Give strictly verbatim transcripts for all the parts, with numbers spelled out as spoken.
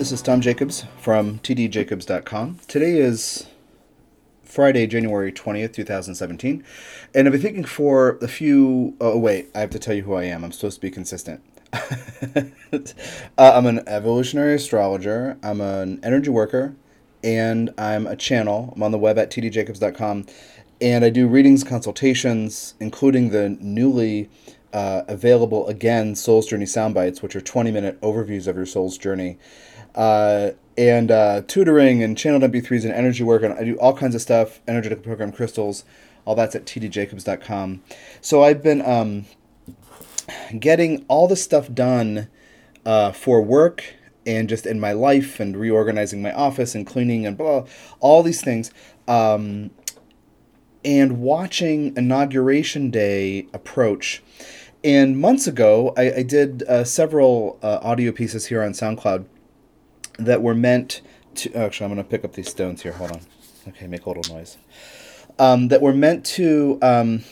This is Tom Jacobs from t d jacobs dot com. Today is Friday, January twentieth, two thousand seventeen. And I've been thinking for a few... Oh, wait. I have to tell you who I am. I'm supposed to be consistent. uh, I'm an evolutionary astrologer. I'm an energy worker. And I'm a channel. I'm on the web at t d jacobs dot com. And I do readings, consultations, including the newly uh, available, again, Soul's Journey Soundbites, which are twenty-minute overviews of your soul's journey. Uh, and uh, tutoring and channeled M P threes and energy work. And I do all kinds of stuff, energetic program crystals. All that's at t d jacobs dot com. So I've been um, getting all this stuff done uh, for work and just in my life and reorganizing my office and cleaning and blah, blah, all these things. Um, and watching Inauguration Day approach. And months ago, I, I did uh, several uh, audio pieces here on SoundCloud that were meant to... Actually, I'm going to pick up these stones here. Hold on. Okay, make a little noise. Um, that were meant to um,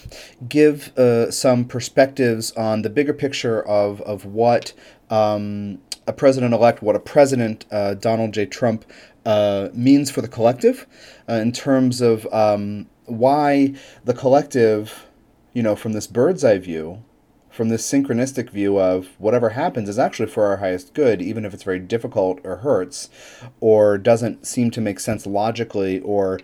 give uh, some perspectives on the bigger picture of, of what um, a president-elect, what a president, uh, Donald J. Trump, uh, means for the collective uh, in terms of um, why the collective, you know, from this bird's eye view, from this synchronistic view of whatever happens is actually for our highest good, even if it's very difficult or hurts or doesn't seem to make sense logically or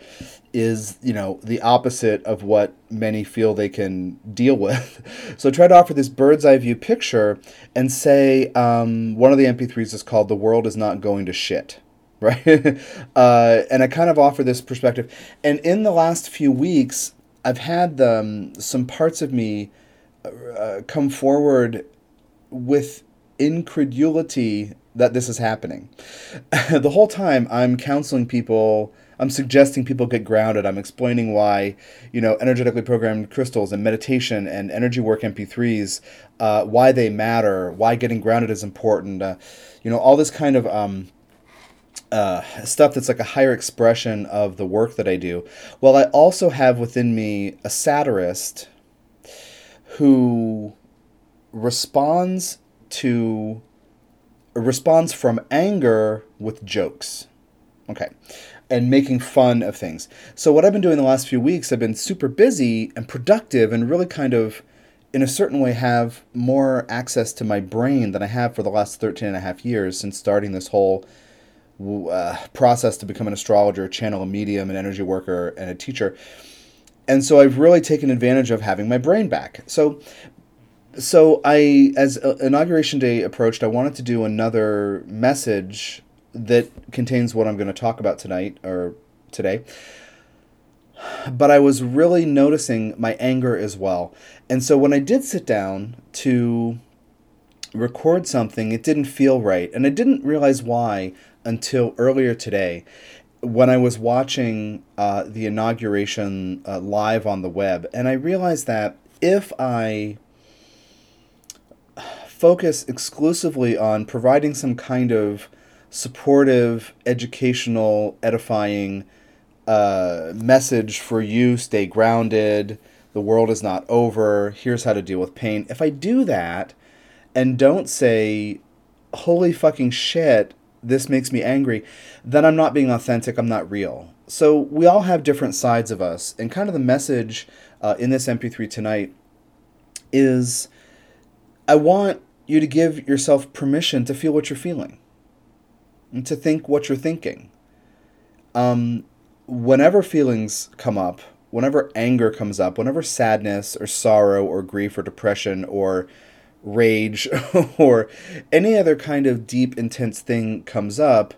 is, you know, the opposite of what many feel they can deal with. So I try to offer this bird's eye view picture and say um, one of the M P threes is called The World Is Not Going to Shit. Right? uh, and I kind of offer this perspective. And in the last few weeks, I've had um, some parts of me Uh, come forward with incredulity that this is happening. The whole time I'm counseling people, I'm suggesting people get grounded. I'm explaining why, you know, energetically programmed crystals and meditation and energy work M P threes, uh, why they matter, why getting grounded is important. Uh, you know, all this kind of um, uh, stuff that's like a higher expression of the work that I do. Well, I also have within me a satirist who responds to responds from anger with jokes, okay, and making fun of things. So what I've been doing the last few weeks, I've been super busy and productive and really kind of, in a certain way, have more access to my brain than I have for the last thirteen and a half years since starting this whole uh, process to become an astrologer, a channel, a medium, an energy worker, and a teacher. And so I've really taken advantage of having my brain back. So so I, as Inauguration Day approached, I wanted to do another message that contains what I'm going to talk about tonight or today. But I was really noticing my anger as well. And so when I did sit down to record something, it didn't feel right. And I didn't realize why until earlier today, when I was watching uh, the inauguration uh, live on the web, and I realized that if I focus exclusively on providing some kind of supportive, educational, edifying uh, message for you, stay grounded, the world is not over, here's how to deal with pain. If I do that and don't say, holy fucking shit, this makes me angry, then I'm not being authentic, I'm not real. So we all have different sides of us, and kind of the message uh, in this M P three tonight is I want you to give yourself permission to feel what you're feeling and to think what you're thinking. Um, whenever feelings come up, whenever anger comes up, whenever sadness or sorrow or grief or depression or rage or any other kind of deep, intense thing comes up,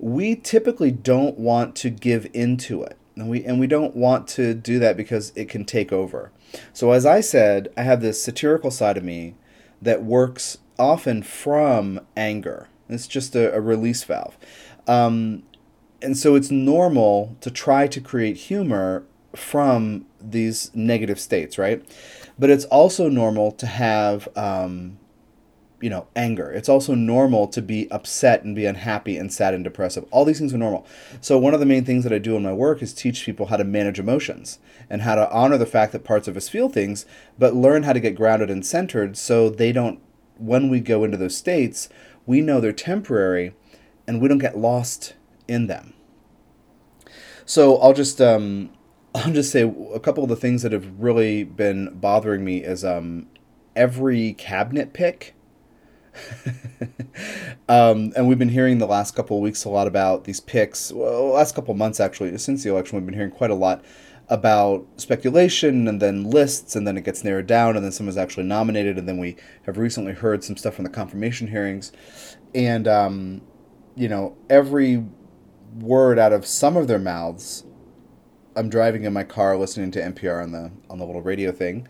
we typically don't want to give into it. And we and we don't want to do that because it can take over. So as I said, I have this satirical side of me that works often from anger. It's just a, a release valve. Um, and so it's normal to try to create humor from these negative states, right? But it's also normal to have, um, you know, anger. It's also normal to be upset and be unhappy and sad and depressive. All these things are normal. So one of the main things that I do in my work is teach people how to manage emotions and how to honor the fact that parts of us feel things, but learn how to get grounded and centered so they don't, when we go into those states, we know they're temporary and we don't get lost in them. So I'll just um, I'll just say a couple of the things that have really been bothering me is um, every cabinet pick. um, and we've been hearing the last couple of weeks a lot about these picks. Well, last couple of months, actually, since the election, we've been hearing quite a lot about speculation and then lists, and then it gets narrowed down, and then someone's actually nominated, and then we have recently heard some stuff from the confirmation hearings. And, um, you know, every word out of some of their mouths, I'm driving in my car listening to N P R on the on the little radio thing,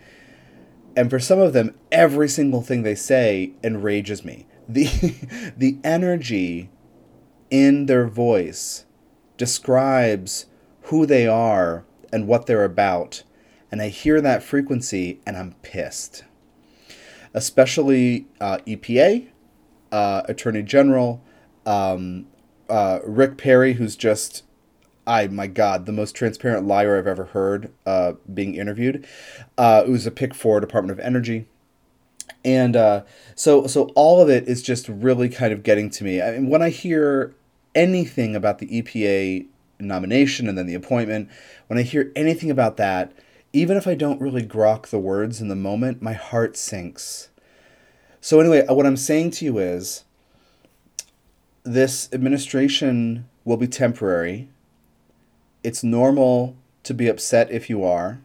and for some of them, every single thing they say enrages me. The the energy in their voice describes who they are and what they're about, and I hear that frequency and I'm pissed. Especially uh, E P A, uh, Attorney General, um, uh, Rick Perry, who's just, I, my God, the most transparent liar I've ever heard uh, being interviewed. Uh, it was a pick for Department of Energy. And uh, so so all of it is just really kind of getting to me. I mean, when I hear anything about the E P A nomination and then the appointment, when I hear anything about that, even if I don't really grok the words in the moment, my heart sinks. So anyway, what I'm saying to you is this administration will be temporary. It's normal to be upset if you are.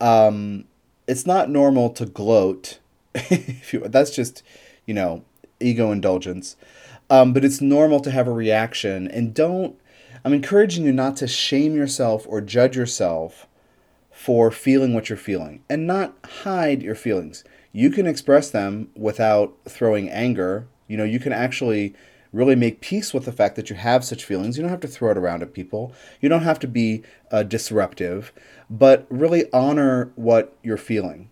Um, it's not normal to gloat. if you, that's just, you know, ego indulgence. Um, but it's normal to have a reaction. And don't, I'm encouraging you not to shame yourself or judge yourself for feeling what you're feeling. And not hide your feelings. You can express them without throwing anger. You know, you can actually really make peace with the fact that you have such feelings. You don't have to throw it around at people. You don't have to be uh, disruptive, but really honor what you're feeling.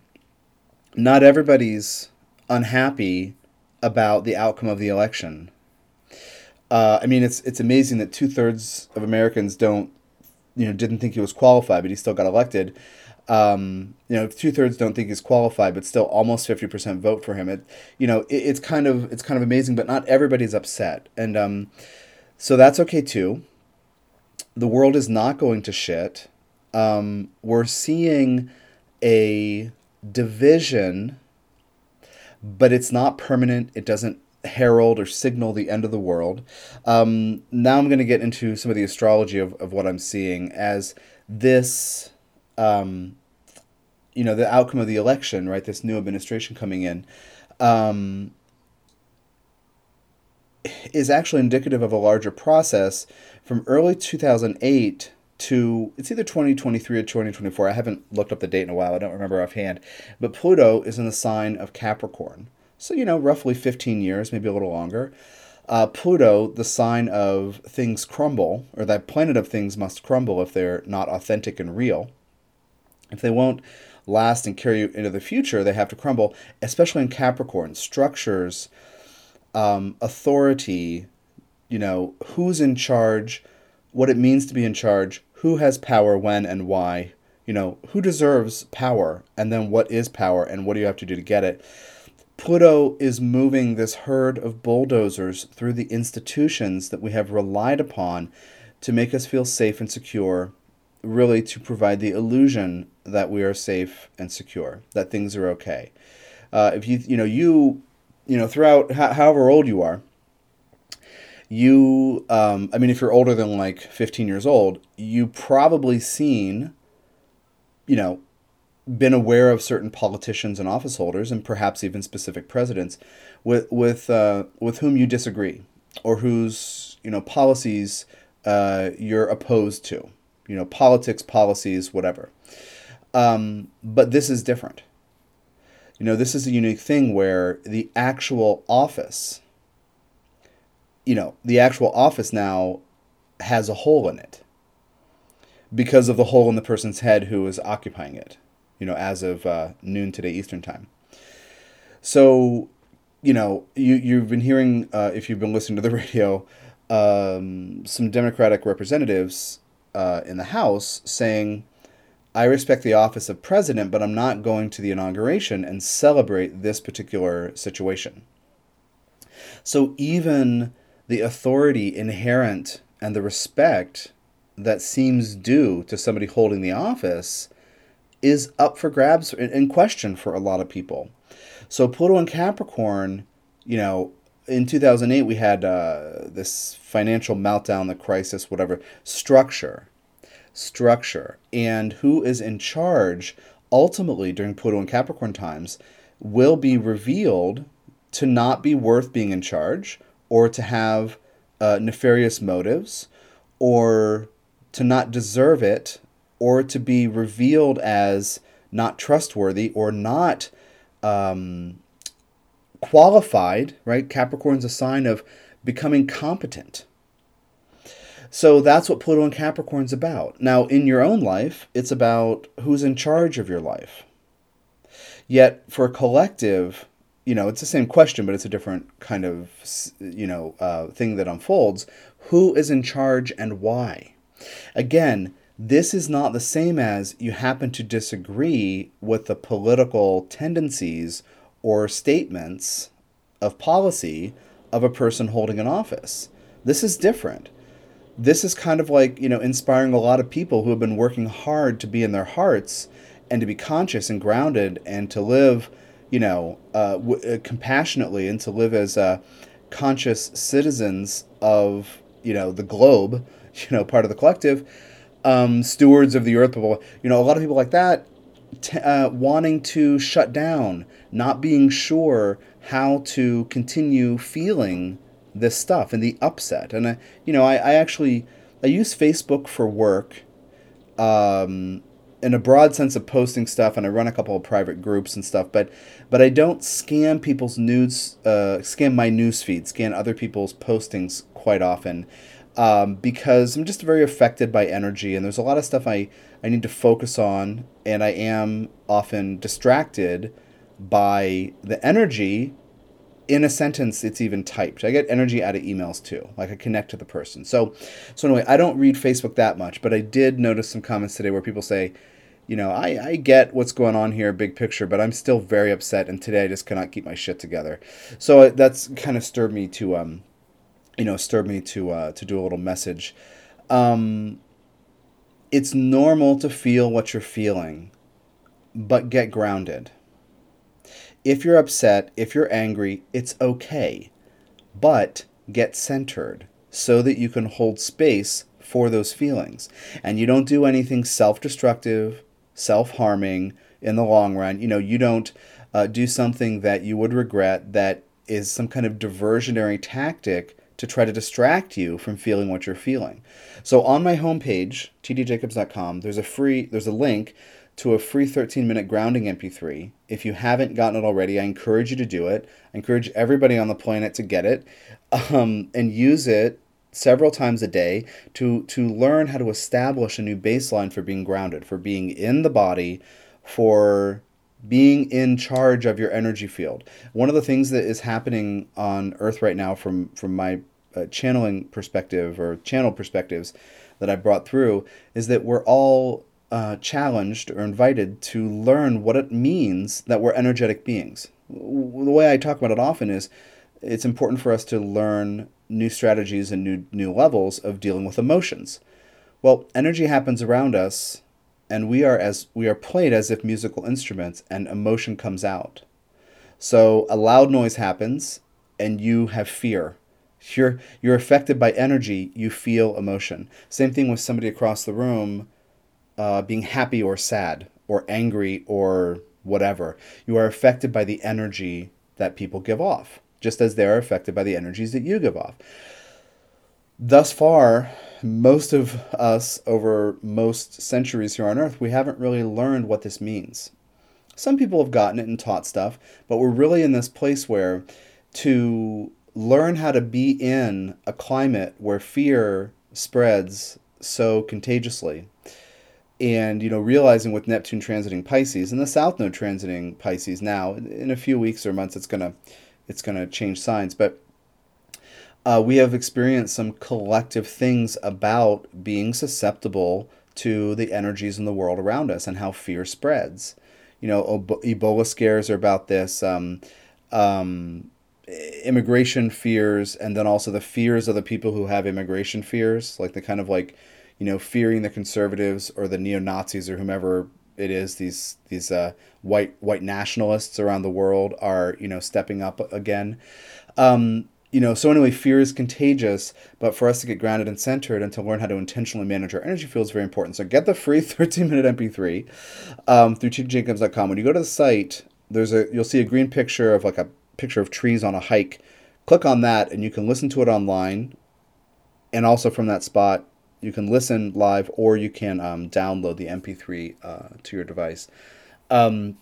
Not everybody's unhappy about the outcome of the election. Uh, I mean, it's it's amazing that two thirds of Americans don't, you know, didn't think he was qualified, but he still got elected. Um, you know, two thirds don't think he's qualified, but still almost fifty percent vote for him. It, you know, it, it's kind of, it's kind of amazing, but not everybody's upset. And, um, so that's okay too. The world is not going to shit. Um, we're seeing a division, but it's not permanent. It doesn't herald or signal the end of the world. Um, now I'm going to get into some of the astrology of, of what I'm seeing as this, Um, you know, the outcome of the election, right? This new administration coming in um, is actually indicative of a larger process from early two thousand eight to, it's either twenty twenty-three or twenty twenty-four. I haven't looked up the date in a while. I don't remember offhand. But Pluto is in the sign of Capricorn. So, you know, roughly fifteen years, maybe a little longer. Uh, Pluto, the sign of things crumble, or that planet of things must crumble if they're not authentic and real. If they won't last and carry you into the future, they have to crumble, especially in Capricorn. Structures, um, authority, you know, who's in charge, what it means to be in charge, who has power, when and why, you know, who deserves power, and then what is power and what do you have to do to get it. Pluto is moving this herd of bulldozers through the institutions that we have relied upon to make us feel safe and secure, really to provide the illusion that we are safe and secure, that things are okay. Uh, if you, you know, you, you know, throughout ho- however old you are, you, um, I mean, if you're older than like fifteen years old, you've probably seen, you know, been aware of certain politicians and office holders and perhaps even specific presidents with, with, uh, with whom you disagree or whose, you know, policies, uh, you're opposed to. You know, politics, policies, whatever. Um, but this is different. You know, this is a unique thing where the actual office, you know, the actual office now has a hole in it because of the hole in the person's head who is occupying it, you know, as of uh, noon today Eastern time. So, you know, you, you've been hearing, uh, if you've been listening to the radio, um, some Democratic representatives Uh, in the House saying, I respect the office of president, but I'm not going to the inauguration and celebrate this particular situation. So even the authority inherent and the respect that seems due to somebody holding the office is up for grabs in question for a lot of people. So Pluto in Capricorn, you know, in two thousand eight, we had uh, this financial meltdown, the crisis, whatever, structure, structure. And who is in charge ultimately during Pluto and Capricorn times will be revealed to not be worth being in charge, or to have uh, nefarious motives, or to not deserve it, or to be revealed as not trustworthy or not um, qualified, right? Capricorn's a sign of becoming competent. So that's what Pluto in Capricorn's about. Now, in your own life, it's about who's in charge of your life. Yet, for a collective, you know, it's the same question, but it's a different kind of, you know, uh, thing that unfolds. Who is in charge and why? Again, this is not the same as you happen to disagree with the political tendencies or statements of policy of a person holding an office. This is different. This is kind of like, you know, inspiring a lot of people who have been working hard to be in their hearts and to be conscious and grounded and to live, you know, uh, w- compassionately and to live as uh, conscious citizens of, you know, the globe, you know, part of the collective, um, stewards of the earth, people, you know, a lot of people like that t- uh, wanting to shut down, not being sure how to continue feeling this stuff and the upset. And, I, you know, I, I actually, I use Facebook for work um, in a broad sense of posting stuff, and I run a couple of private groups and stuff, but but I don't scan people's news, uh, scan my news feed, scan other people's postings quite often um, because I'm just very affected by energy, and there's a lot of stuff I, I need to focus on, and I am often distracted by the energy. In a sentence, it's even typed. I get energy out of emails too. Like I connect to the person. So, so anyway, I don't read Facebook that much, but I did notice some comments today where people say, you know, I, I get what's going on here, big picture, but I'm still very upset. And today I just cannot keep my shit together. So that's kind of stirred me to, um, you know, stirred me to, uh, to do a little message. Um, it's normal to feel what you're feeling, but get grounded. If you're upset, if you're angry, it's okay, but get centered so that you can hold space for those feelings. And you don't do anything self-destructive, self-harming in the long run. You know, you don't uh, do something that you would regret that is some kind of diversionary tactic to try to distract you from feeling what you're feeling. So on my homepage, t d jacobs dot com, there's a free, there's a link to a free thirteen minute grounding M P three. If you haven't gotten it already, I encourage you to do it. I encourage everybody on the planet to get it um, and use it several times a day to, to learn how to establish a new baseline for being grounded, for being in the body, for being in charge of your energy field. One of the things that is happening on Earth right now from, from my uh, channeling perspective or channel perspectives that I brought through is that we're all Uh, challenged or invited to learn what it means that we're energetic beings. W- the way I talk about it often is it's important for us to learn new strategies and new new levels of dealing with emotions. Well, energy happens around us, and we are as we are played as if musical instruments, and emotion comes out. So a loud noise happens, and you have fear. You're you're affected by energy. You feel emotion. Same thing with somebody across the room. Uh, being happy or sad or angry or whatever. You are affected by the energy that people give off, just as they are affected by the energies that you give off. Thus far, most of us over most centuries here on Earth, we haven't really learned what this means. Some people have gotten it and taught stuff, but we're really in this place where to learn how to be in a climate where fear spreads so contagiously. And, you know, realizing with Neptune transiting Pisces and the South Node transiting Pisces now, in a few weeks or months, it's going to it's gonna change signs. But uh, we have experienced some collective things about being susceptible to the energies in the world around us and how fear spreads. You know, Ebola scares are about this. Um, um, immigration fears, and then also the fears of the people who have immigration fears, like the kind of like, you know, fearing the conservatives or the neo-Nazis or whomever it is, these these uh, white white nationalists around the world are, you know, stepping up again. Um, you know, so anyway, fear is contagious, but for us to get grounded and centered and to learn how to intentionally manage our energy field is very important. So get the free thirteen-minute M P three um, through t d jacobs dot com. When you go to the site, there's a you'll see a green picture of like a picture of trees on a hike. Click on that and you can listen to it online, and also from that spot you can listen live, or you can um, download the M P three uh, to your device. Um,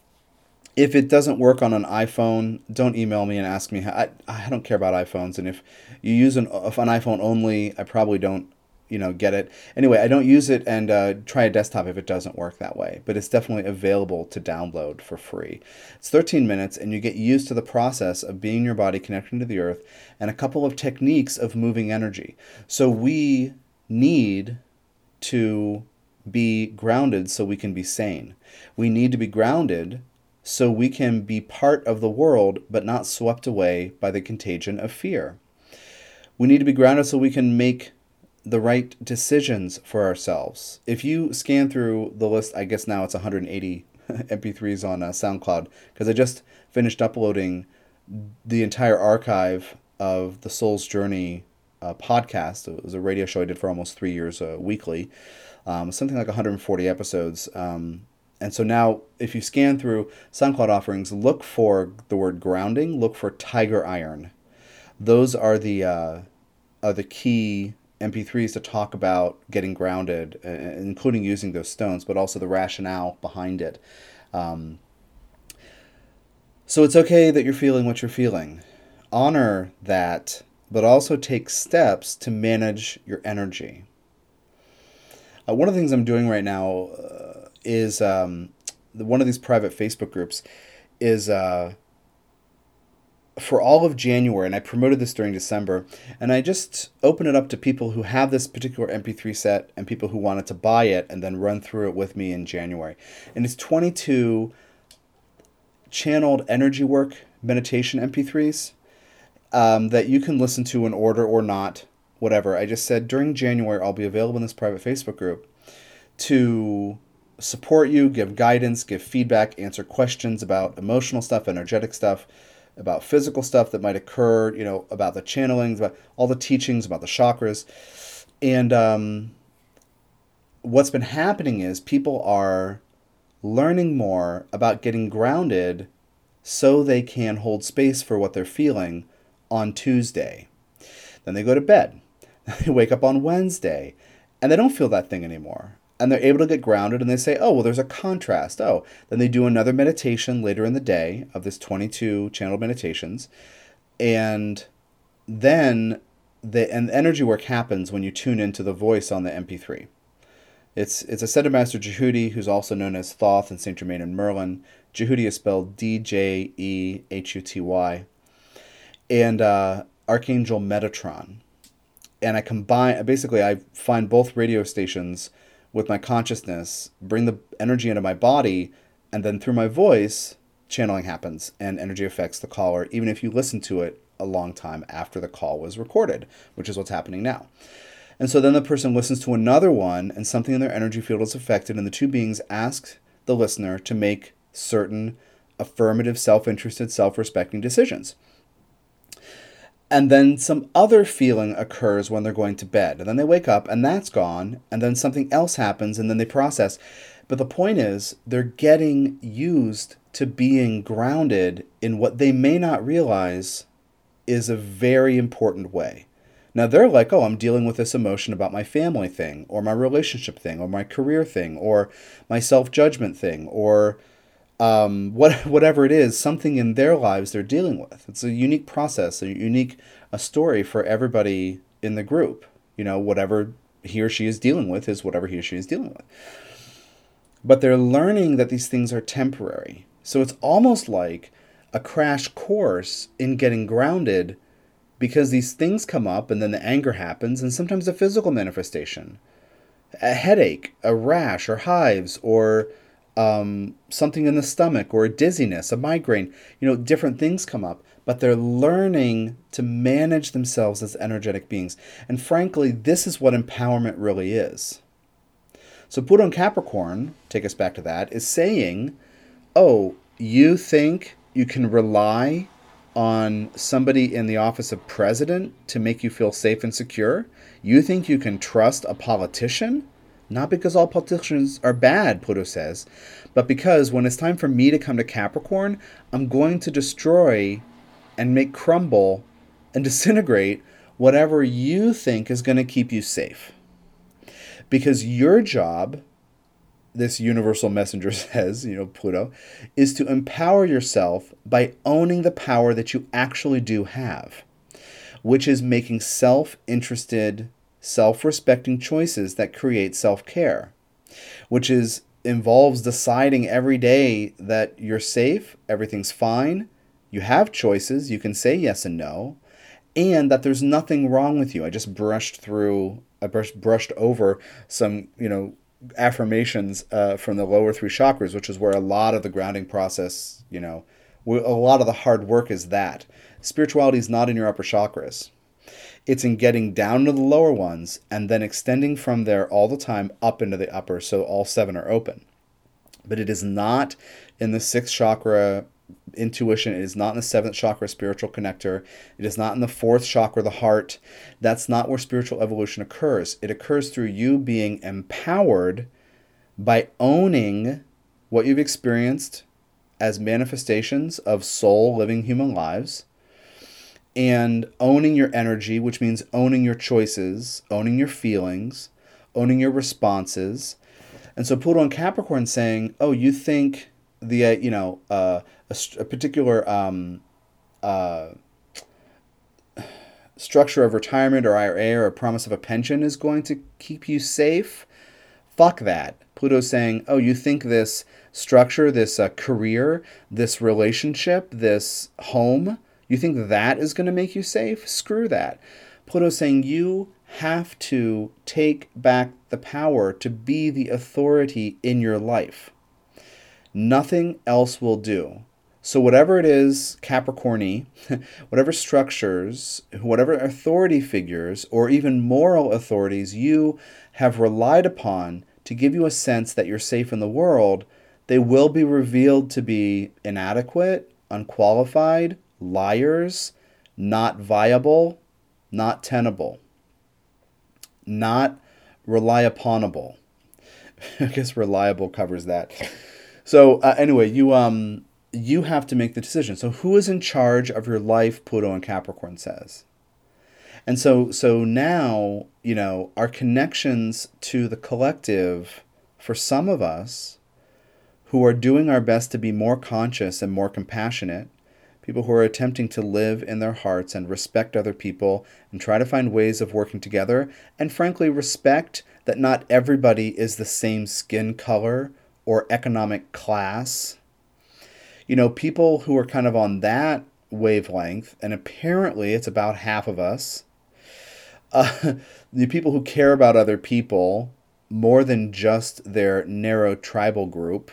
if it doesn't work on an iPhone, don't email me and ask me how. I, I don't care about iPhones, and if you use an, if an iPhone only, I probably don't you know get it. Anyway, I don't use it, and uh, try a desktop if it doesn't work that way. But it's definitely available to download for free. It's thirteen minutes, and you get used to the process of being your body, connecting to the earth, and a couple of techniques of moving energy. So we need to be grounded so we can be sane. We need to be grounded so we can be part of the world but not swept away by the contagion of fear. We need to be grounded so we can make the right decisions for ourselves. If you scan through the list, I guess now it's one hundred eighty M P threes on uh, SoundCloud, because I just finished uploading the entire archive of the Soul's Journey Uh, podcast. It was a radio show I did for almost three years uh, weekly, um, something like one hundred forty episodes. Um, and so now if you scan through SoundCloud offerings, look for the word grounding, look for tiger iron. Those are the uh, are the key M P threes to talk about getting grounded, uh, including using those stones, but also the rationale behind it. Um, so it's okay that you're feeling what you're feeling. Honor that, but also take steps to manage your energy. Uh, one of the things I'm doing right now uh, is um, the, one of these private Facebook groups is uh, for all of January, and I promoted this during December, and I just open it up to people who have this particular M P three set and people who wanted to buy it and then run through it with me in January. And it's twenty-two channeled energy work meditation M P threes. Um, that you can listen to in order or not, whatever. I just said during January I'll be available in this private Facebook group to support you, give guidance, give feedback, answer questions about emotional stuff, energetic stuff, about physical stuff that might occur, you know, about the channelings, about all the teachings, about the chakras. And um, what's been happening is people are learning more about getting grounded so they can hold space for what they're feeling on Tuesday. Then they go to bed. They wake up on Wednesday and they don't feel that thing anymore. And they're able to get grounded, and they say, oh, well, there's a contrast. Oh, then they do another meditation later in the day of this twenty-two channeled meditations. And then the and the energy work happens when you tune into the voice on the M P three. It's it's Ascended Master Djehuty, who's also known as Thoth and Saint Germain and Merlin. Djehuty is spelled D J E H U T Y. And uh, Archangel Metatron. And I combine, basically I find both radio stations with my consciousness, bring the energy into my body, and then through my voice, channeling happens and energy affects the caller, even if you listen to it a long time after the call was recorded, which is what's happening now. And so then the person listens to another one and something in their energy field is affected, and the two beings ask the listener to make certain affirmative, self-interested, self-respecting decisions. And then some other feeling occurs when they're going to bed. And then they wake up and that's gone. And then something else happens and then they process. But the point is, they're getting used to being grounded in what they may not realize is a very important way. Now they're like, oh, I'm dealing with this emotion about my family thing, or my relationship thing, or my career thing, or my self-judgment thing, or Um, what, whatever it is, something in their lives they're dealing with. It's a unique process, a unique a story for everybody in the group. You know, whatever he or she is dealing with is whatever he or she is dealing with. But they're learning that these things are temporary. So it's almost like a crash course in getting grounded, because these things come up and then the anger happens, and sometimes a physical manifestation, a headache, a rash or hives, or Um, something in the stomach, or a dizziness, a migraine. You know, different things come up, but they're learning to manage themselves as energetic beings. And frankly, this is what empowerment really is. So Pluto in Capricorn, take us back to that, is saying, oh, you think you can rely on somebody in the office of president to make you feel safe and secure? You think you can trust a politician? Not because all politicians are bad, Pluto says, but because when it's time for me to come to Capricorn, I'm going to destroy and make crumble and disintegrate whatever you think is going to keep you safe. Because your job, this universal messenger says, you know, Pluto, is to empower yourself by owning the power that you actually do have, which is making self-interested, self-respecting choices that create self-care, which is involves deciding every day that you're safe, everything's fine, you have choices, you can say yes and no, and that there's nothing wrong with you. I just brushed through, I brushed, brushed over some, you know, affirmations uh, from the lower three chakras, which is where a lot of the grounding process, you know, where a lot of the hard work is that. Spirituality is not in your upper chakras. It's in getting down to the lower ones and then extending from there all the time up into the upper, so all seven are open. But it is not in the sixth chakra intuition. It is not in the seventh chakra spiritual connector. It is not in the fourth chakra, the heart. That's not where spiritual evolution occurs. It occurs through you being empowered by owning what you've experienced as manifestations of soul living human lives, and owning your energy, which means owning your choices, owning your feelings, owning your responses. And so Pluto in Capricorn saying, oh, you think the, uh, you know, uh, a, st- a particular um, uh, structure of retirement or I R A or a promise of a pension is going to keep you safe? Fuck that. Pluto's saying, oh, you think this structure, this uh, career, this relationship, this home, you think that is going to make you safe? Screw that. Pluto's saying you have to take back the power to be the authority in your life. Nothing else will do. So whatever it is, Capricorn-y, whatever structures, whatever authority figures, or even moral authorities you have relied upon to give you a sense that you're safe in the world, they will be revealed to be inadequate, unqualified, liars, not viable, not tenable, not rely uponable. I guess reliable covers that. So uh, anyway, you um you have to make the decision. So who is in charge of your life? Pluto in Capricorn says, and so so now you know our connections to the collective. For some of us, who are doing our best to be more conscious and more compassionate. People who are attempting to live in their hearts and respect other people and try to find ways of working together and, frankly, respect that not everybody is the same skin color or economic class. You know, people who are kind of on that wavelength, and apparently it's about half of us, uh, the people who care about other people more than just their narrow tribal group,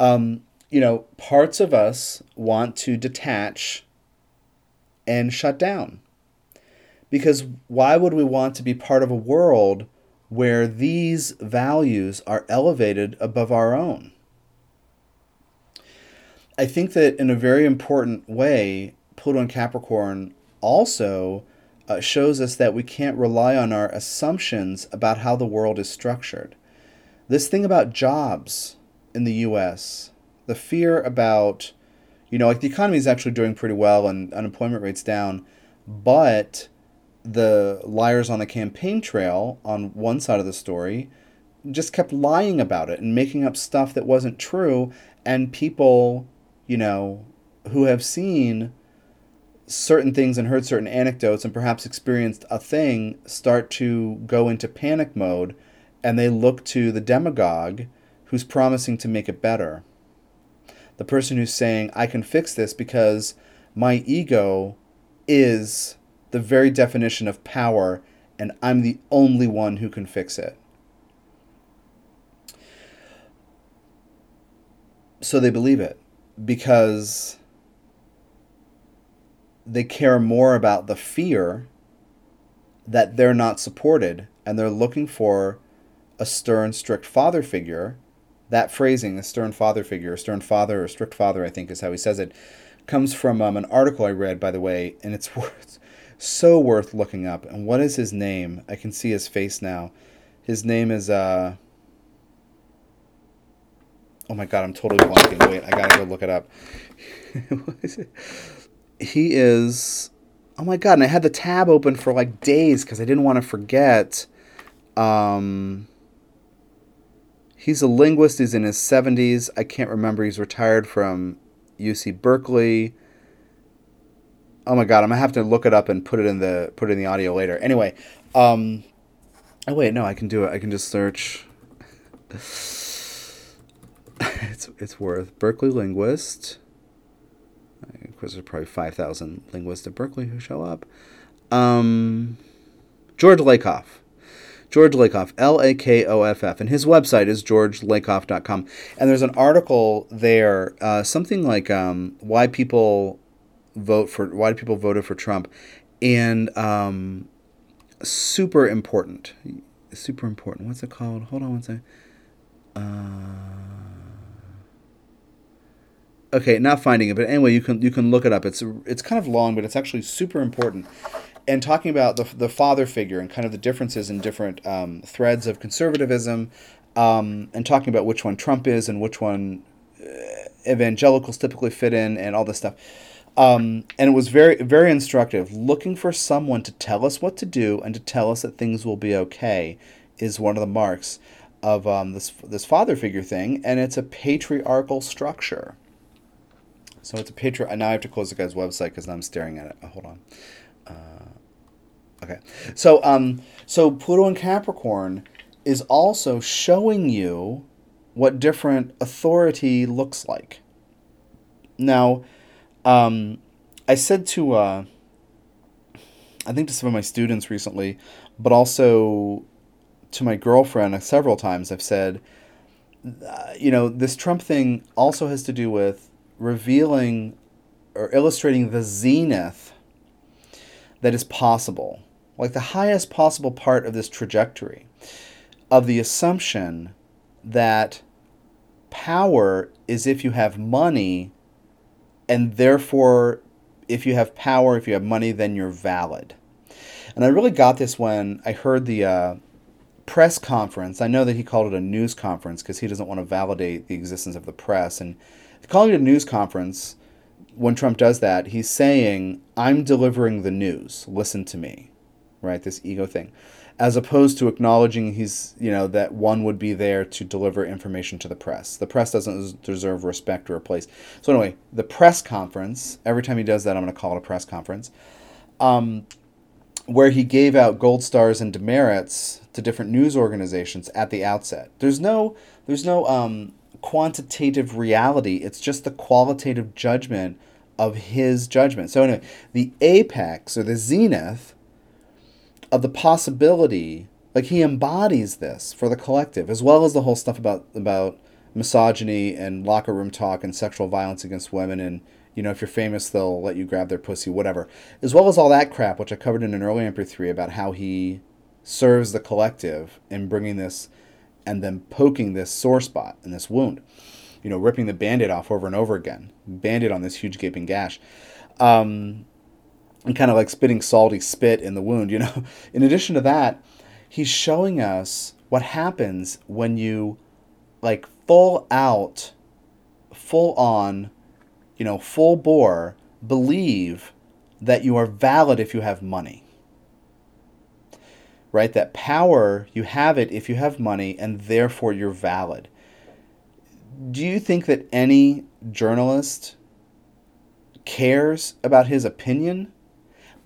um, you know, parts of us want to detach and shut down. Because why would we want to be part of a world where these values are elevated above our own? I think that in a very important way, Pluto in Capricorn also uh, shows us that we can't rely on our assumptions about how the world is structured. This thing about jobs in the U S, the fear about, you know, like the economy is actually doing pretty well and unemployment rate's down, but the liars on the campaign trail on one side of the story just kept lying about it and making up stuff that wasn't true. And people, you know, who have seen certain things and heard certain anecdotes and perhaps experienced a thing start to go into panic mode, and they look to the demagogue who's promising to make it better. The person who's saying, I can fix this because my ego is the very definition of power and I'm the only one who can fix it. So they believe it because they care more about the fear that they're not supported, and they're looking for a stern, strict father figure. That phrasing, a stern father figure, a stern father, or strict father, I think is how he says it, comes from um, an article I read, by the way, and it's worth, so worth looking up. And what is his name? I can see his face now. His name is... Uh... Oh my God, I'm totally blanking. Wait, I gotta go look it up. What is it? He is... Oh my God, and I had the tab open for like days because I didn't want to forget. Um... He's a linguist. He's in his seventies. I can't remember. He's retired from U C Berkeley. Oh my God, I'm gonna have to look it up and put it in the put it in the audio later. Anyway, um, oh wait, no, I can do it. I can just search. it's it's worth Berkeley linguist. Of course, there's probably five thousand linguists at Berkeley who show up. Um, George Lakoff. George Lakoff, L A K O F F. And his website is george lakoff dot com. And there's an article there, uh, something like um, why people vote for why people voted for Trump. And um, super important. Super important. What's it called? Hold on one second. Uh, okay, not finding it. But anyway, you can you can look it up. It's it's kind of long, but it's actually super important. And talking about the the father figure and kind of the differences in different um, threads of conservatism, um, and talking about which one Trump is and which one uh, evangelicals typically fit in and all this stuff. Um, and it was very, very instructive. Looking for someone to tell us what to do and to tell us that things will be okay is one of the marks of um, this this father figure thing. And it's a patriarchal structure. So it's a patriarch. Now I have to close the guy's website because now I'm staring at it. Hold on. Uh, Okay, so um, so Pluto in Capricorn is also showing you what different authority looks like. Now, um, I said to, uh, I think to some of my students recently, but also to my girlfriend several times, I've said, uh, you know, this Trump thing also has to do with revealing or illustrating the zenith that is possible. Like the highest possible part of this trajectory of the assumption that power is if you have money, and therefore if you have power, if you have money, then you're valid. And I really got this when I heard the uh, press conference. I know that he called it a news conference because he doesn't want to validate the existence of the press. And calling it a news conference, when Trump does that, he's saying, I'm delivering the news. Listen to me, right? This ego thing, as opposed to acknowledging he's, you know, that one would be there to deliver information to the press. The press doesn't deserve respect or a place. So anyway, the press conference, every time he does that, I'm going to call it a press conference, um, where he gave out gold stars and demerits to different news organizations at the outset. There's no, there's no, um, quantitative reality. It's just the qualitative judgment of his judgment. So anyway, the apex or the zenith of the possibility, like he embodies this for the collective, as well as the whole stuff about about misogyny and locker room talk and sexual violence against women and, you know, if you're famous, they'll let you grab their pussy, whatever. As well as all that crap, which I covered in an early M P three about how he serves the collective in bringing this and then poking this sore spot and this wound, you know, ripping the Band-Aid off over and over again, Band-Aid on this huge gaping gash, um, and kind of like spitting salty spit in the wound, you know. In addition to that, he's showing us what happens when you, like, full out, full on, you know, full bore, believe that you are valid if you have money. Right? That power, you have it if you have money, and therefore you're valid. Do you think that any journalist cares about his opinion?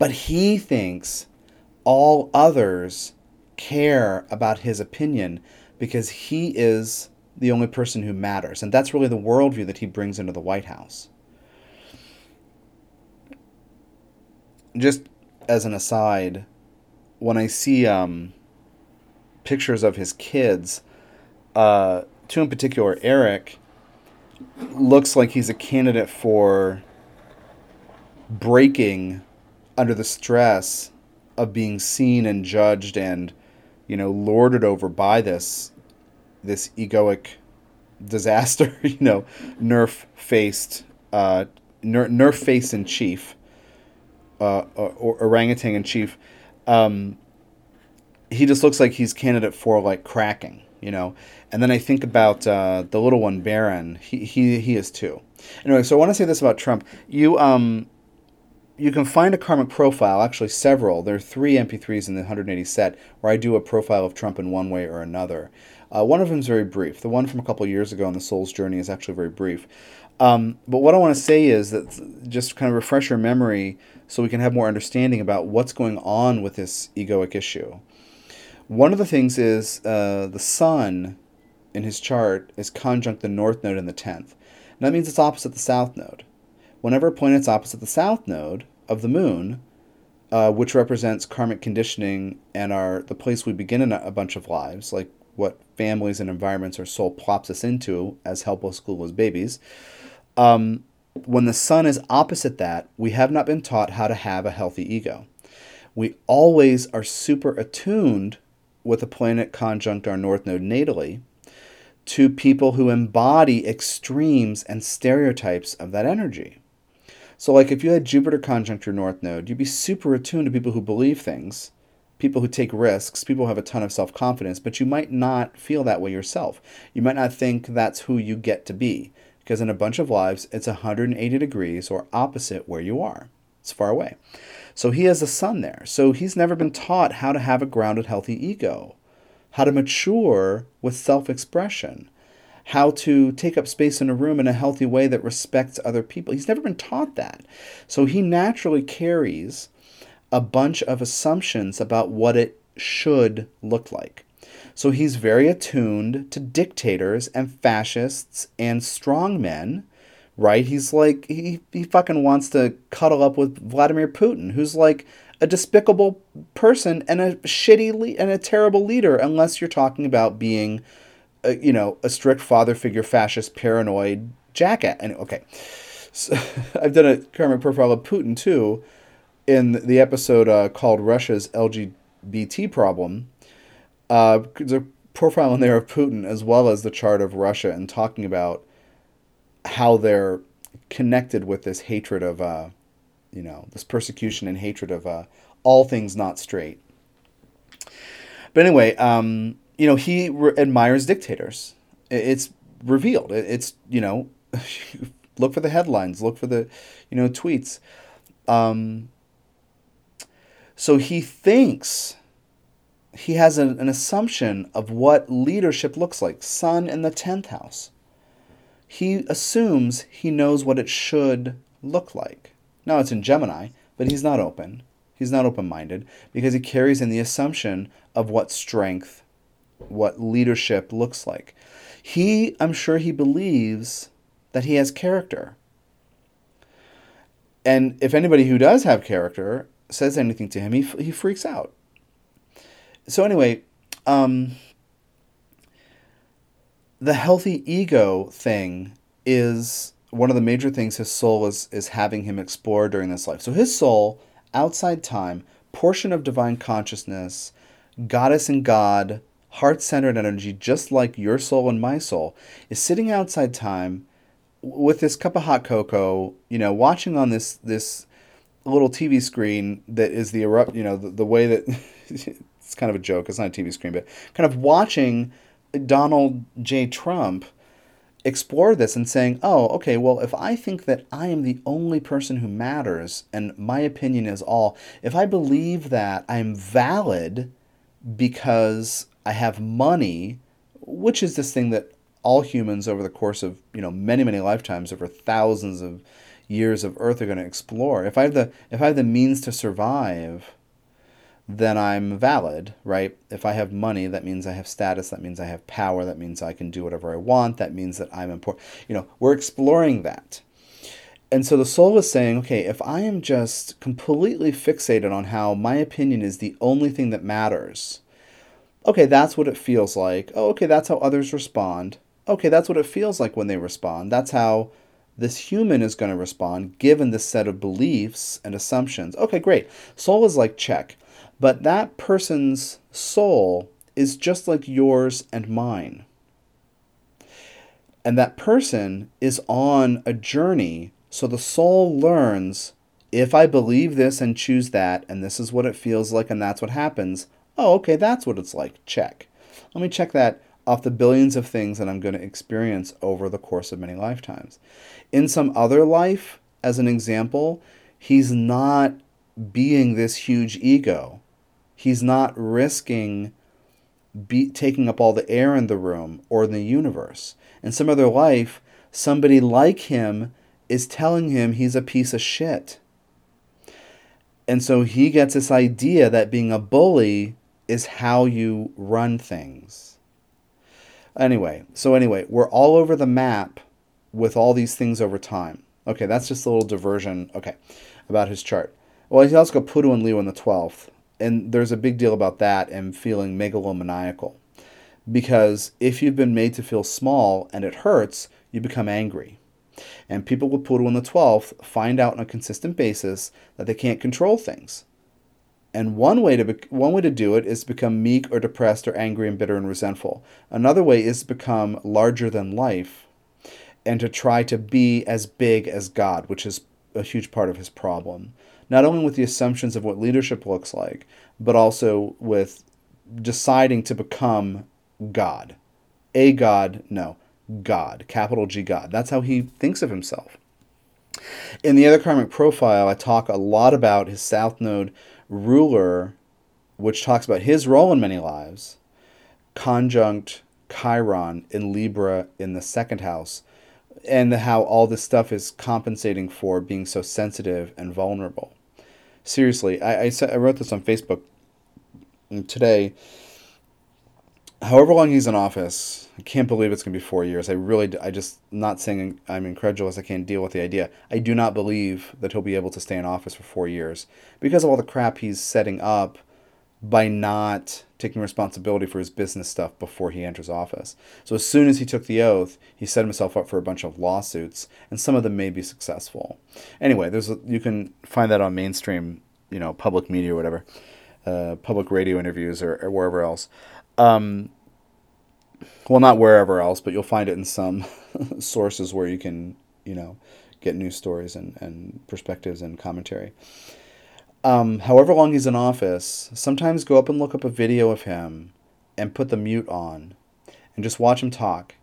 But he thinks all others care about his opinion because he is the only person who matters. And that's really the worldview that he brings into the White House. Just as an aside, when I see um, pictures of his kids, uh, two in particular, Eric, looks like he's a candidate for breaking under the stress of being seen and judged and, you know, lorded over by this this egoic disaster, you know, nerf-faced, uh, ner- nerf-face-in-chief, uh, or, or orangutan-in-chief. Um, he just looks like he's candidate for, like, cracking, you know. And then I think about uh, the little one, Baron. He, he he is too. Anyway, so I want to say this about Trump. You um, you can find a karmic profile, actually several. There are three M P threes in the one hundred eighty set where I do a profile of Trump in one way or another. Uh, one of them is very brief. The one from a couple years ago on the Soul's Journey is actually very brief. Um, but what I want to say is that just kind of refresh your memory so we can have more understanding about what's going on with this egoic issue. One of the things is uh, the sun in his chart is conjunct the north node in the tenth. And that means it's opposite the south node. Whenever a planet's opposite the south node of the moon, uh, which represents karmic conditioning and our the place we begin in a, a bunch of lives, like what families and environments our soul plops us into as helpless, clueless babies, um, when the sun is opposite that, we have not been taught how to have a healthy ego. We always are super attuned with a planet conjunct our north node natally to people who embody extremes and stereotypes of that energy. So like if you had Jupiter conjunct your north node, you'd be super attuned to people who believe things, people who take risks, people who have a ton of self-confidence, but you might not feel that way yourself. You might not think that's who you get to be, because in a bunch of lives, it's one hundred eighty degrees or opposite where you are. It's far away. So he has the sun there. So he's never been taught how to have a grounded, healthy ego, how to mature with self-expression, how to take up space in a room in a healthy way that respects other people. He's never been taught that. So he naturally carries a bunch of assumptions about what it should look like. So he's very attuned to dictators and fascists and strongmen. Right? He's like, he, he fucking wants to cuddle up with Vladimir Putin, who's like a despicable person and a shitty le- and a terrible leader, unless you're talking about being, uh, you know, a strict father figure, fascist, paranoid jackass. And okay, so I've done a karmic profile of Putin too in the episode uh, called Russia's L G B T Problem. Uh, there's a profile in there of Putin as well as the chart of Russia and talking about how they're connected with this hatred of, uh, you know, this persecution and hatred of uh, all things not straight. But anyway, um, you know, he re- admires dictators. It's revealed. It's, you know, look for the headlines, look for the, you know, tweets. Um, so he thinks he has an, an assumption of what leadership looks like. Sun in the tenth house. He assumes he knows what it should look like. Now, it's in Gemini, but he's not open. He's not open-minded because he carries in the assumption of what strength, what leadership looks like. He, I'm sure he believes that he has character. And if anybody who does have character says anything to him, he he freaks out. So anyway, um... the healthy ego thing is one of the major things his soul is, is having him explore during this life. So his soul, outside time, portion of divine consciousness, goddess and God, heart-centered energy, just like your soul and my soul, is sitting outside time with this cup of hot cocoa, you know, watching on this this little T V screen that is the erupt, you know, the, the way that it's kind of a joke. It's not a T V screen, but kind of watching Donald J. Trump explored this and saying, oh, okay, well, if I think that I am the only person who matters and my opinion is all, if I believe that I'm valid because I have money, which is this thing that all humans over the course of, you know, many, many lifetimes, over thousands of years of Earth are going to explore. If I have the, if I have the means to survive, then I'm valid, right? If I have money, that means I have status, that means I have power, that means I can do whatever I want, that means that I'm important. You know, we're exploring that. And so the soul is saying, okay, if I am just completely fixated on how my opinion is the only thing that matters, okay, that's what it feels like. Oh, okay, that's how others respond. Okay, that's what it feels like when they respond. That's how this human is going to respond given this set of beliefs and assumptions. Okay, great. Soul is like check. But that person's soul is just like yours and mine. And that person is on a journey, so the soul learns, if I believe this and choose that, and this is what it feels like, and that's what happens, oh, okay, that's what it's like, check. Let me check that off the billions of things that I'm going to experience over the course of many lifetimes. In some other life, as an example, he's not being this huge ego. He's not risking be, taking up all the air in the room or in the universe. In some other life, somebody like him is telling him he's a piece of shit. And so he gets this idea that being a bully is how you run things. Anyway, so anyway, we're all over the map with all these things over time. Okay, that's just a little diversion, okay, about his chart. Well, he's also got Pluto and Leo on the twelfth, and there's a big deal about that and feeling megalomaniacal. Because if you've been made to feel small and it hurts, you become angry. And people with Pluto on the twelfth find out on a consistent basis that they can't control things. And one way to be- one way to do it is to become meek or depressed or angry and bitter and resentful. Another way is to become larger than life and to try to be as big as God, which is a huge part of his problem. Not only with the assumptions of what leadership looks like, but also with deciding to become God. A God, no, God, capital G God. That's how he thinks of himself. In the other karmic profile, I talk a lot about his South Node ruler, which talks about his role in many lives, conjunct Chiron in Libra in the second house, and how all this stuff is compensating for being so sensitive and vulnerable. Seriously, I, I, I wrote this on Facebook today. However long he's in office, I can't believe it's going to be four years. I really, I just, not saying I'm incredulous, I can't deal with the idea. I do not believe that he'll be able to stay in office for four years because of all the crap he's setting up by not taking responsibility for his business stuff before he enters office. So as soon as he took the oath, he set himself up for a bunch of lawsuits, and some of them may be successful. Anyway, there's a, you can find that on mainstream, you know, public media or whatever, uh, public radio interviews or, or wherever else. Um, well, not wherever else, but you'll find it in some sources where you can, you know, get news stories and, and perspectives and commentary. Um, however long he's in office, sometimes go up and look up a video of him and put the mute on and just watch him talk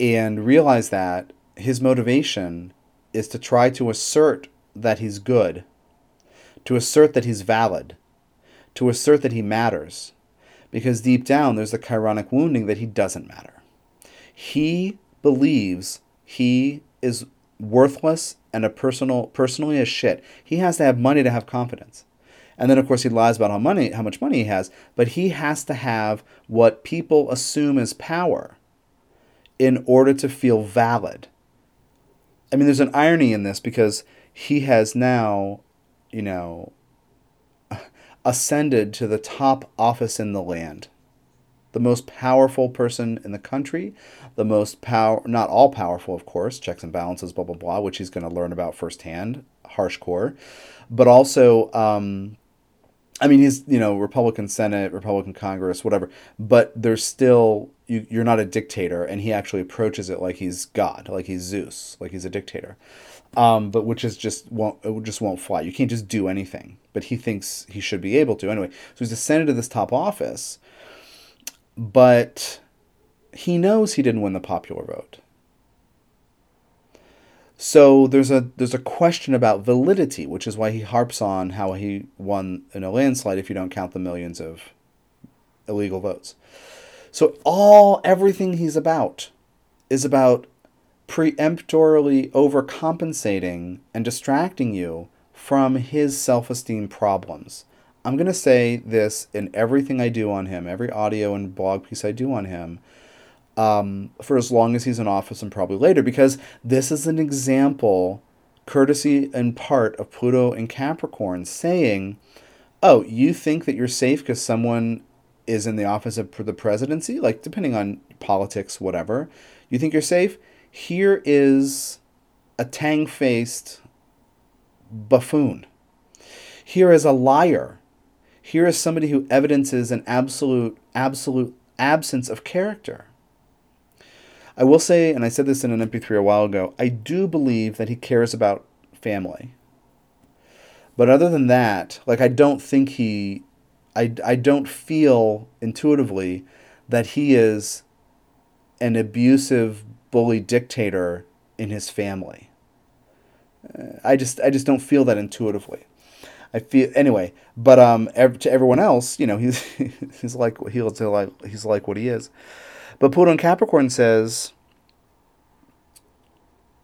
and realize that his motivation is to try to assert that he's good, to assert that he's valid, to assert that he matters. Because deep down, there's the chironic wounding that he doesn't matter. He believes he is worthless and a personal, personally as shit. He has to have money to have confidence. And then, of course, he lies about how money, how much money he has. But he has to have what people assume is power in order to feel valid. I mean, there's an irony in this because he has now, you know, ascended to the top office in the land, the most powerful person in the country, the most power, not all powerful, of course, checks and balances, blah, blah, blah, which he's going to learn about firsthand, harsh core, but also, um, I mean, he's, you know, Republican Senate, Republican Congress, whatever, but there's still, you, you're not a dictator, and he actually approaches it like he's God, like he's Zeus, like he's a dictator. Um, but which is just won't it just won't fly. You can't just do anything. But he thinks he should be able to anyway. So he's ascended to this top office, but he knows he didn't win the popular vote. So there's a there's a question about validity, which is why he harps on how he won in a landslide if you don't count the millions of illegal votes. So all everything he's about is about preemptorily overcompensating and distracting you from his self-esteem problems. I'm going to say this in everything I do on him, every audio and blog piece I do on him, um, for as long as he's in office and probably later, because this is an example, courtesy in part, of Pluto in Capricorn saying, oh, you think that you're safe because someone is in the office of the presidency, like depending on politics, whatever, you think you're safe? Here is a tang-faced buffoon. Here is a liar. Here is somebody who evidences an absolute, absolute absence of character. I will say, and I said this in an M P three a while ago, I do believe that he cares about family. But other than that, like, I don't think he, I, I don't feel intuitively that he is an abusive bully dictator in his family. I just, I just don't feel that intuitively. I feel anyway, but um, ev- to everyone else, you know, he's he's like he'll he's like he's like what he is. But Pluto in Capricorn says,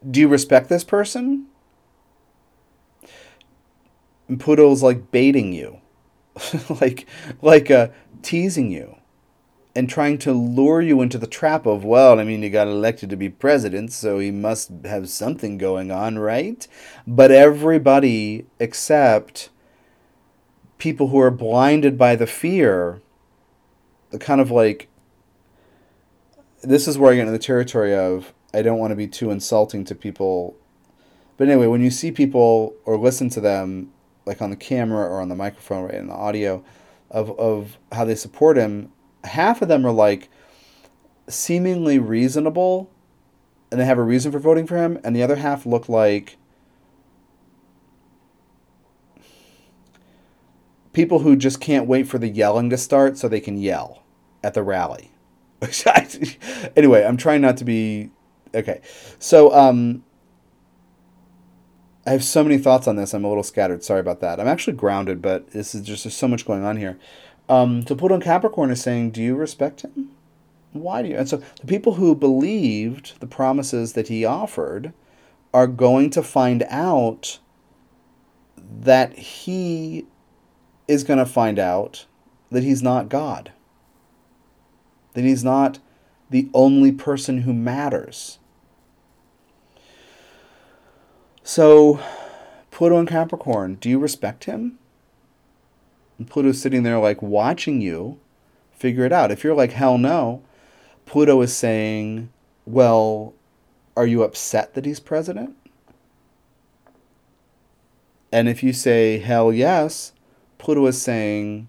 do you respect this person? And Pluto's like baiting you, like like uh, teasing you, and trying to lure you into the trap of, well, I mean, he got elected to be president, so he must have something going on, right? But everybody except people who are blinded by the fear, the kind of like, this is where I get into the territory of, I don't want to be too insulting to people. But anyway, when you see people or listen to them, like on the camera or on the microphone, right, in the audio, of, of how they support him, half of them are like seemingly reasonable and they have a reason for voting for him. And the other half look like people who just can't wait for the yelling to start so they can yell at the rally. Anyway, I'm trying not to be... Okay. So, um, I have so many thoughts on this. I'm a little scattered. Sorry about that. I'm actually grounded, but this is just, there's so much going on here. Um, so Pluto in Capricorn is saying, do you respect him? Why do you? And so the people who believed the promises that he offered are going to find out that he is going to find out that he's not God. That he's not the only person who matters. So Pluto in Capricorn, do you respect him? And Pluto's sitting there like watching you figure it out. If you're like, hell no, Pluto is saying, well, are you upset that he's president? And if you say, hell yes, Pluto is saying,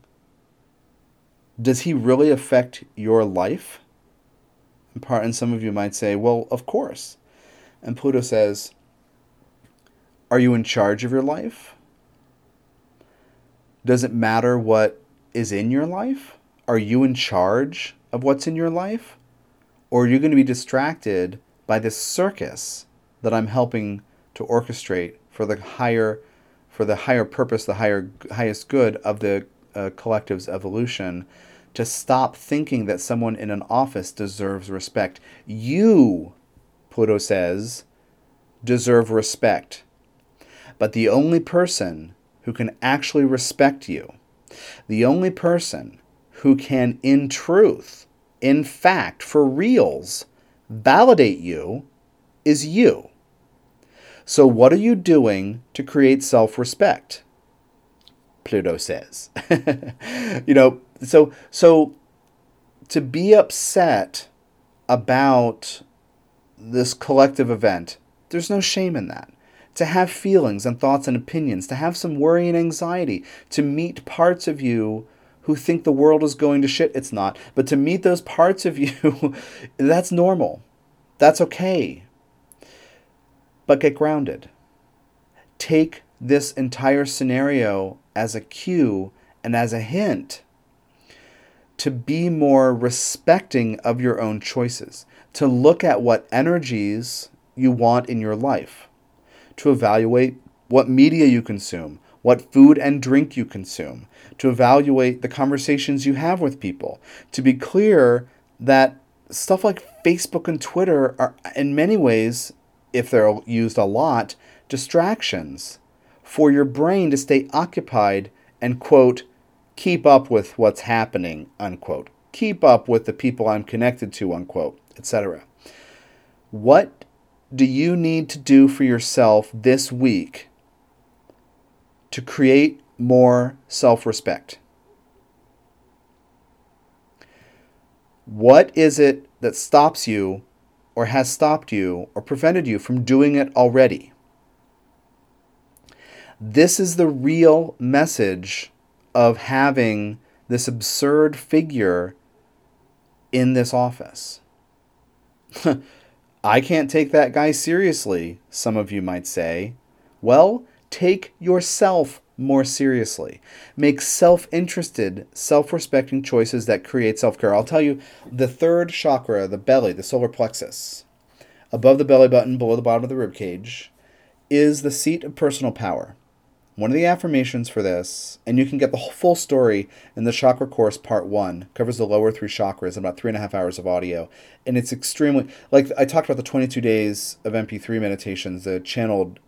does he really affect your life? And, part, and some of you might say, well, of course. And Pluto says, are you in charge of your life? Does it matter what is in your life? Are you in charge of what's in your life? Or are you going to be distracted by this circus that I'm helping to orchestrate for the higher, for the higher purpose, the higher, highest good of the uh, collective's evolution, to stop thinking that someone in an office deserves respect? You, Pluto says, deserve respect. But the only person who can actually respect you, the only person who can, in truth, in fact, for reals, validate you, is you. So what are you doing to create self-respect? Pluto says. You know, so so to be upset about this collective event, there's no shame in that. To have feelings and thoughts and opinions, to have some worry and anxiety, to meet parts of you who think the world is going to shit, it's not. But to meet those parts of you, that's normal. That's okay. But get grounded. Take this entire scenario as a cue and as a hint to be more respecting of your own choices, to look at what energies you want in your life, to evaluate what media you consume, what food and drink you consume, to evaluate the conversations you have with people, to be clear that stuff like Facebook and Twitter are, in many ways, if they're used a lot, distractions for your brain to stay occupied and, quote, keep up with what's happening, unquote, keep up with the people I'm connected to, unquote, et cetera. What do you need to do for yourself this week to create more self-respect? What is it that stops you or has stopped you or prevented you from doing it already. This is the real message of having this absurd figure in this office. I can't take that guy seriously, some of you might say. Well, take yourself more seriously. Make self-interested, self-respecting choices that create self-care. I'll tell you, the third chakra, the belly, the solar plexus, above the belly button, below the bottom of the rib cage, is the seat of personal power. One of the affirmations for this, and you can get the whole full story in the Chakra Course Part one, covers the lower three chakras in about three and a half hours of audio. And it's extremely, like I talked about the twenty-two days of M P three meditations, the channeled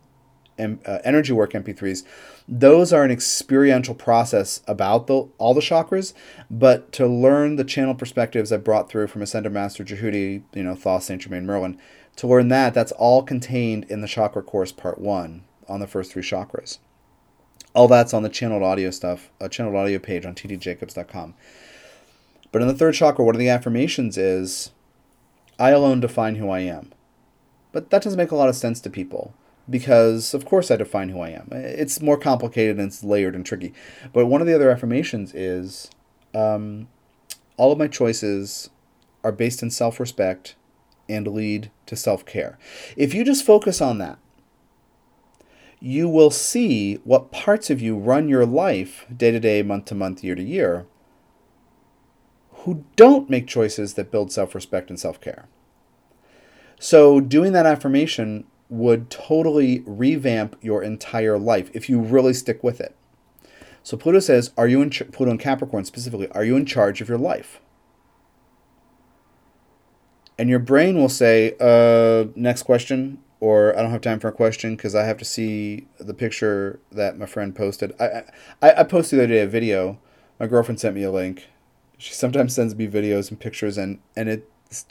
M, uh, energy work M P threes. Those are an experiential process about the, all the chakras, but to learn the channel perspectives I brought through from Ascended Master Djehuty, you know, Thoth, Saint Germain, Merlin, to learn that, that's all contained in the Chakra Course Part one on the first three chakras. All that's on the channeled audio stuff, a channeled audio page on t d jacobs dot com. But in the third chakra, one of the affirmations is, I alone define who I am. But that doesn't make a lot of sense to people because, of course, I define who I am. It's more complicated and it's layered and tricky. But one of the other affirmations is, um, all of my choices are based in self-respect and lead to self-care. If you just focus on that, you will see what parts of you run your life day to day, month to month, year to year, who don't make choices that build self-respect and self-care. So doing that affirmation would totally revamp your entire life if you really stick with it. So Pluto says, are you in ch- Pluto in Capricorn specifically, are you in charge of your life? And your brain will say, uh, next question. Or I don't have time for a question because I have to see the picture that my friend posted. I, I I posted the other day a video. My girlfriend sent me a link. She sometimes sends me videos and pictures, and, and it's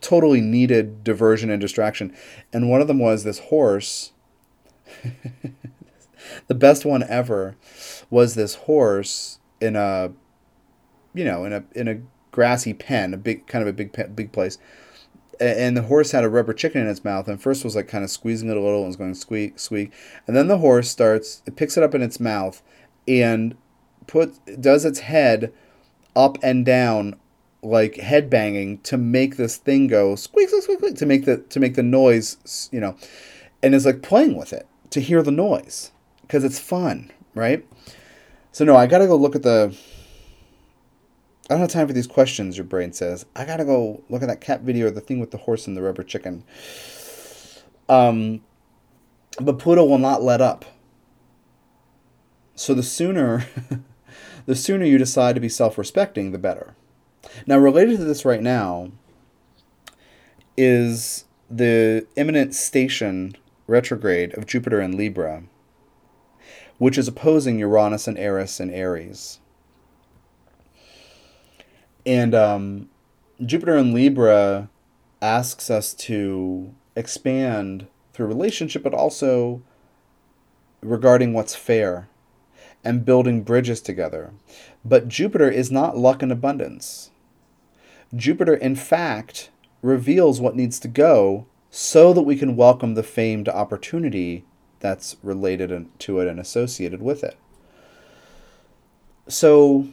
totally needed diversion and distraction. And one of them was this horse. The best one ever was this horse in a, you know, in a in a grassy pen, a big kind of a big big place. And the horse had a rubber chicken in its mouth, and first was like kind of squeezing it a little and was going squeak, squeak. And then the horse starts, it picks it up in its mouth and put does its head up and down, like head banging, to make this thing go squeak, squeak, squeak, squeak, to make the to make the noise, you know. And it's like playing with it to hear the noise because it's fun, right? So no, I gotta go look at the. I don't have time for these questions, your brain says. I gotta go look at that cat video or the thing with the horse and the rubber chicken. Um, but Pluto will not let up. So the sooner, the sooner you decide to be self-respecting, the better. Now, related to this right now is the imminent station retrograde of Jupiter in Libra, which is opposing Uranus and Eris and Aries. And um, Jupiter in Libra asks us to expand through relationship, but also regarding what's fair and building bridges together. But Jupiter is not luck and abundance. Jupiter, in fact, reveals what needs to go so that we can welcome the famed opportunity that's related to it and associated with it. So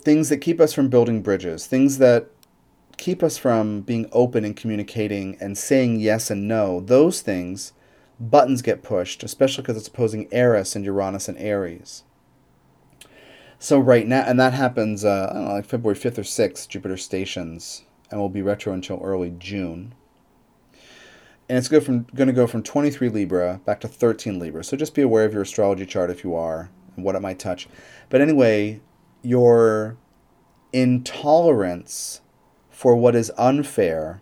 things that keep us from building bridges, things that keep us from being open and communicating and saying yes and no, those things, buttons get pushed, especially because it's opposing Eris and Uranus and Aries. So right now, and that happens, uh, I don't know, like February fifth or sixth, Jupiter stations, and will be retro until early June. And it's good from going to go from twenty-three Libra back to thirteen Libra. So just be aware of your astrology chart if you are and what it might touch. But anyway, your intolerance for what is unfair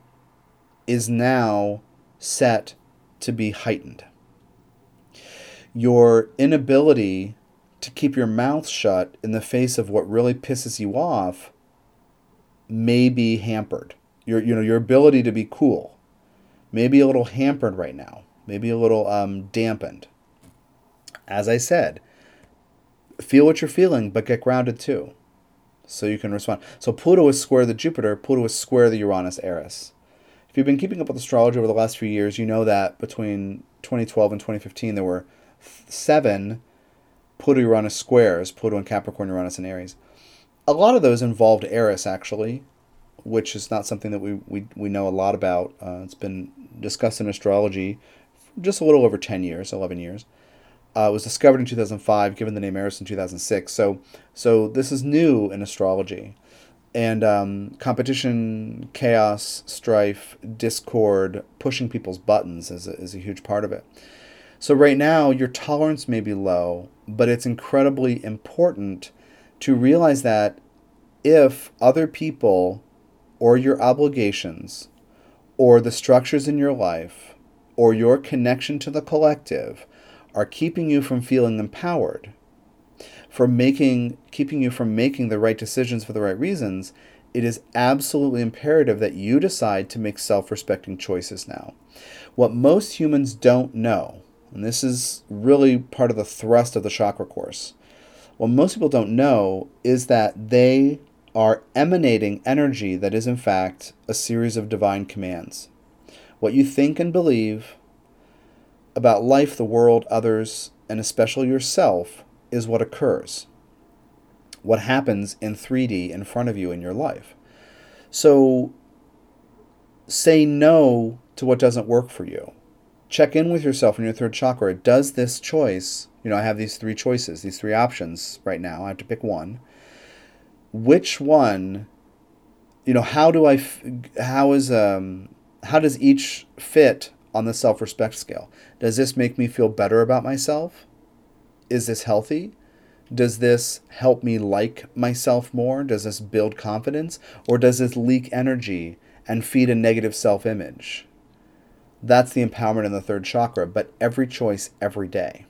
is now set to be heightened. Your inability to keep your mouth shut in the face of what really pisses you off may be hampered. Your, you know, your ability to be cool may be a little hampered right now, maybe a little um, dampened. As I said, feel what you're feeling, but get grounded too. so you can respond. So Pluto is square the Jupiter, Pluto is square the Uranus Eris. If you've been keeping up with astrology over the last few years, you know that between twenty twelve and twenty fifteen, there were seven Pluto-Uranus squares, Pluto in Capricorn, Uranus in Aries. A lot of those involved Eris, actually, which is not something that we, we, we know a lot about. Uh, it's been discussed in astrology for just a little over ten years, eleven years. Uh, it was discovered in two thousand five, given the name Eris in two thousand six. So so this is new in astrology. And um, competition, chaos, strife, discord, pushing people's buttons is a, is a huge part of it. So right now, your tolerance may be low, but it's incredibly important to realize that if other people or your obligations or the structures in your life or your connection to the collective are keeping you from feeling empowered, from making, keeping you from making the right decisions for the right reasons, it is absolutely imperative that you decide to make self-respecting choices now. What most humans don't know, and this is really part of the thrust of the Chakra Course, what most people don't know is that they are emanating energy that is in fact a series of divine commands. What you think and believe about life, the world, others, and especially yourself, is what occurs, what happens in three D in front of you in your life. So say no to what doesn't work for you. Check in with yourself in your third chakra. Does this choice, you know, I have these three choices, these three options right now, I have to pick one. Which one, you know, how do I, f- how is, um, how does each fit on the self-respect scale? Does this make me feel better about myself? Is this healthy? Does this help me like myself more? Does this build confidence? Or does this leak energy and feed a negative self-image? That's the empowerment in the third chakra, but every choice, every day.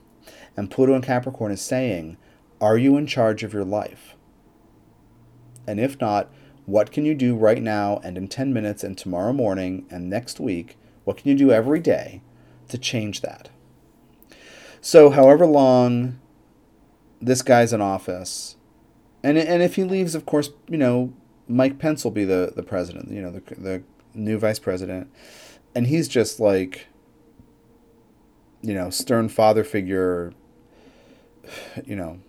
And Pluto in Capricorn is saying, are you in charge of your life? And if not, what can you do right now and in ten minutes and tomorrow morning and next week? What can you do every day to change that? So however long this guy's in office, and and if he leaves, of course, you know, Mike Pence will be the, the president, you know, the, the new vice president. And he's just like, you know, stern father figure, you know.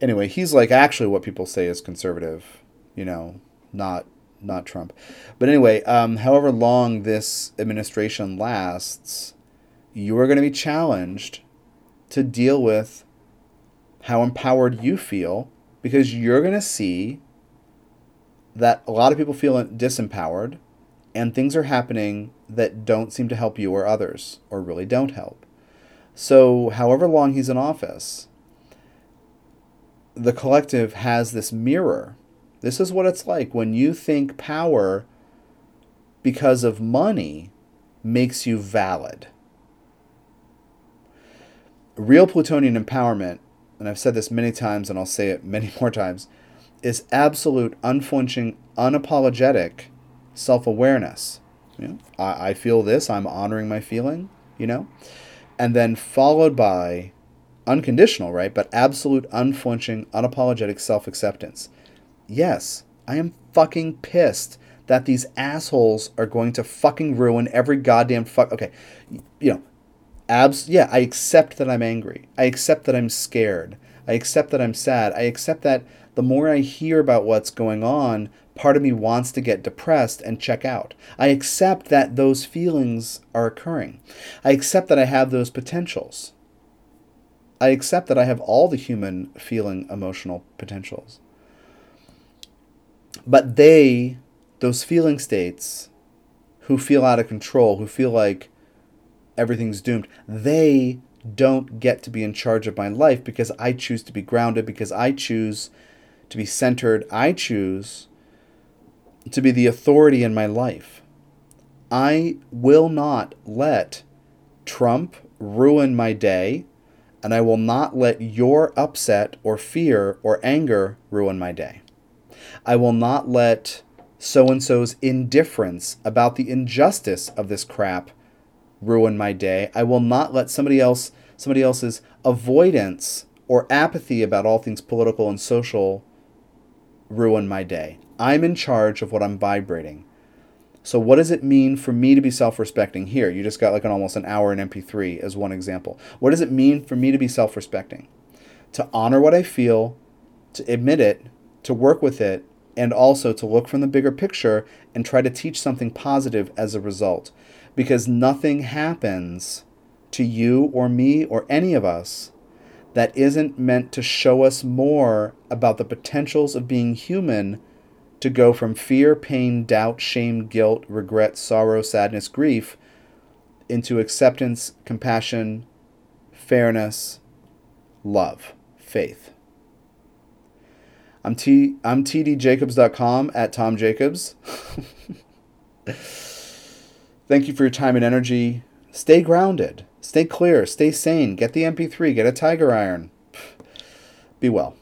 Anyway, he's like actually what people say is conservative, you know, not... not Trump. But anyway, um, however long this administration lasts, you are going to be challenged to deal with how empowered you feel, because you're going to see that a lot of people feel disempowered and things are happening that don't seem to help you or others, or really don't help. So however long he's in office, the collective has this mirror. This is what it's like when you think power because of money makes you valid. Real Plutonian empowerment, and I've said this many times and I'll say it many more times, is absolute, unflinching, unapologetic self-awareness. You know, I, I feel this, I'm honoring my feeling, you know, and then followed by unconditional, right, but absolute, unflinching, unapologetic self-acceptance. Yes, I am fucking pissed that these assholes are going to fucking ruin every goddamn fuck. Okay, you know, abs. Yeah, I accept that I'm angry. I accept that I'm scared. I accept that I'm sad. I accept that the more I hear about what's going on, part of me wants to get depressed and check out. I accept that those feelings are occurring. I accept that I have those potentials. I accept that I have all the human feeling emotional potentials. But they, those feeling states, who feel out of control, who feel like everything's doomed, they don't get to be in charge of my life, because I choose to be grounded, because I choose to be centered, I choose to be the authority in my life. I will not let Trump ruin my day, and I will not let your upset or fear or anger ruin my day. I will not let so-and-so's indifference about the injustice of this crap ruin my day. I will not let somebody else, somebody else's avoidance or apathy about all things political and social ruin my day. I'm in charge of what I'm vibrating. So what does it mean for me to be self-respecting here? You just got like an almost an hour in M P three as one example. What does it mean for me to be self-respecting? To honor what I feel, to admit it, to work with it, and also to look from the bigger picture and try to teach something positive as a result. Because nothing happens to you or me or any of us that isn't meant to show us more about the potentials of being human, to go from fear, pain, doubt, shame, guilt, regret, sorrow, sadness, grief, into acceptance, compassion, fairness, love, faith. I'm T. I'm t d jacobs dot com at Tom Jacobs. Thank you for your time and energy. Stay grounded. Stay clear. Stay sane. Get the M P three. Get a tiger iron. Be well.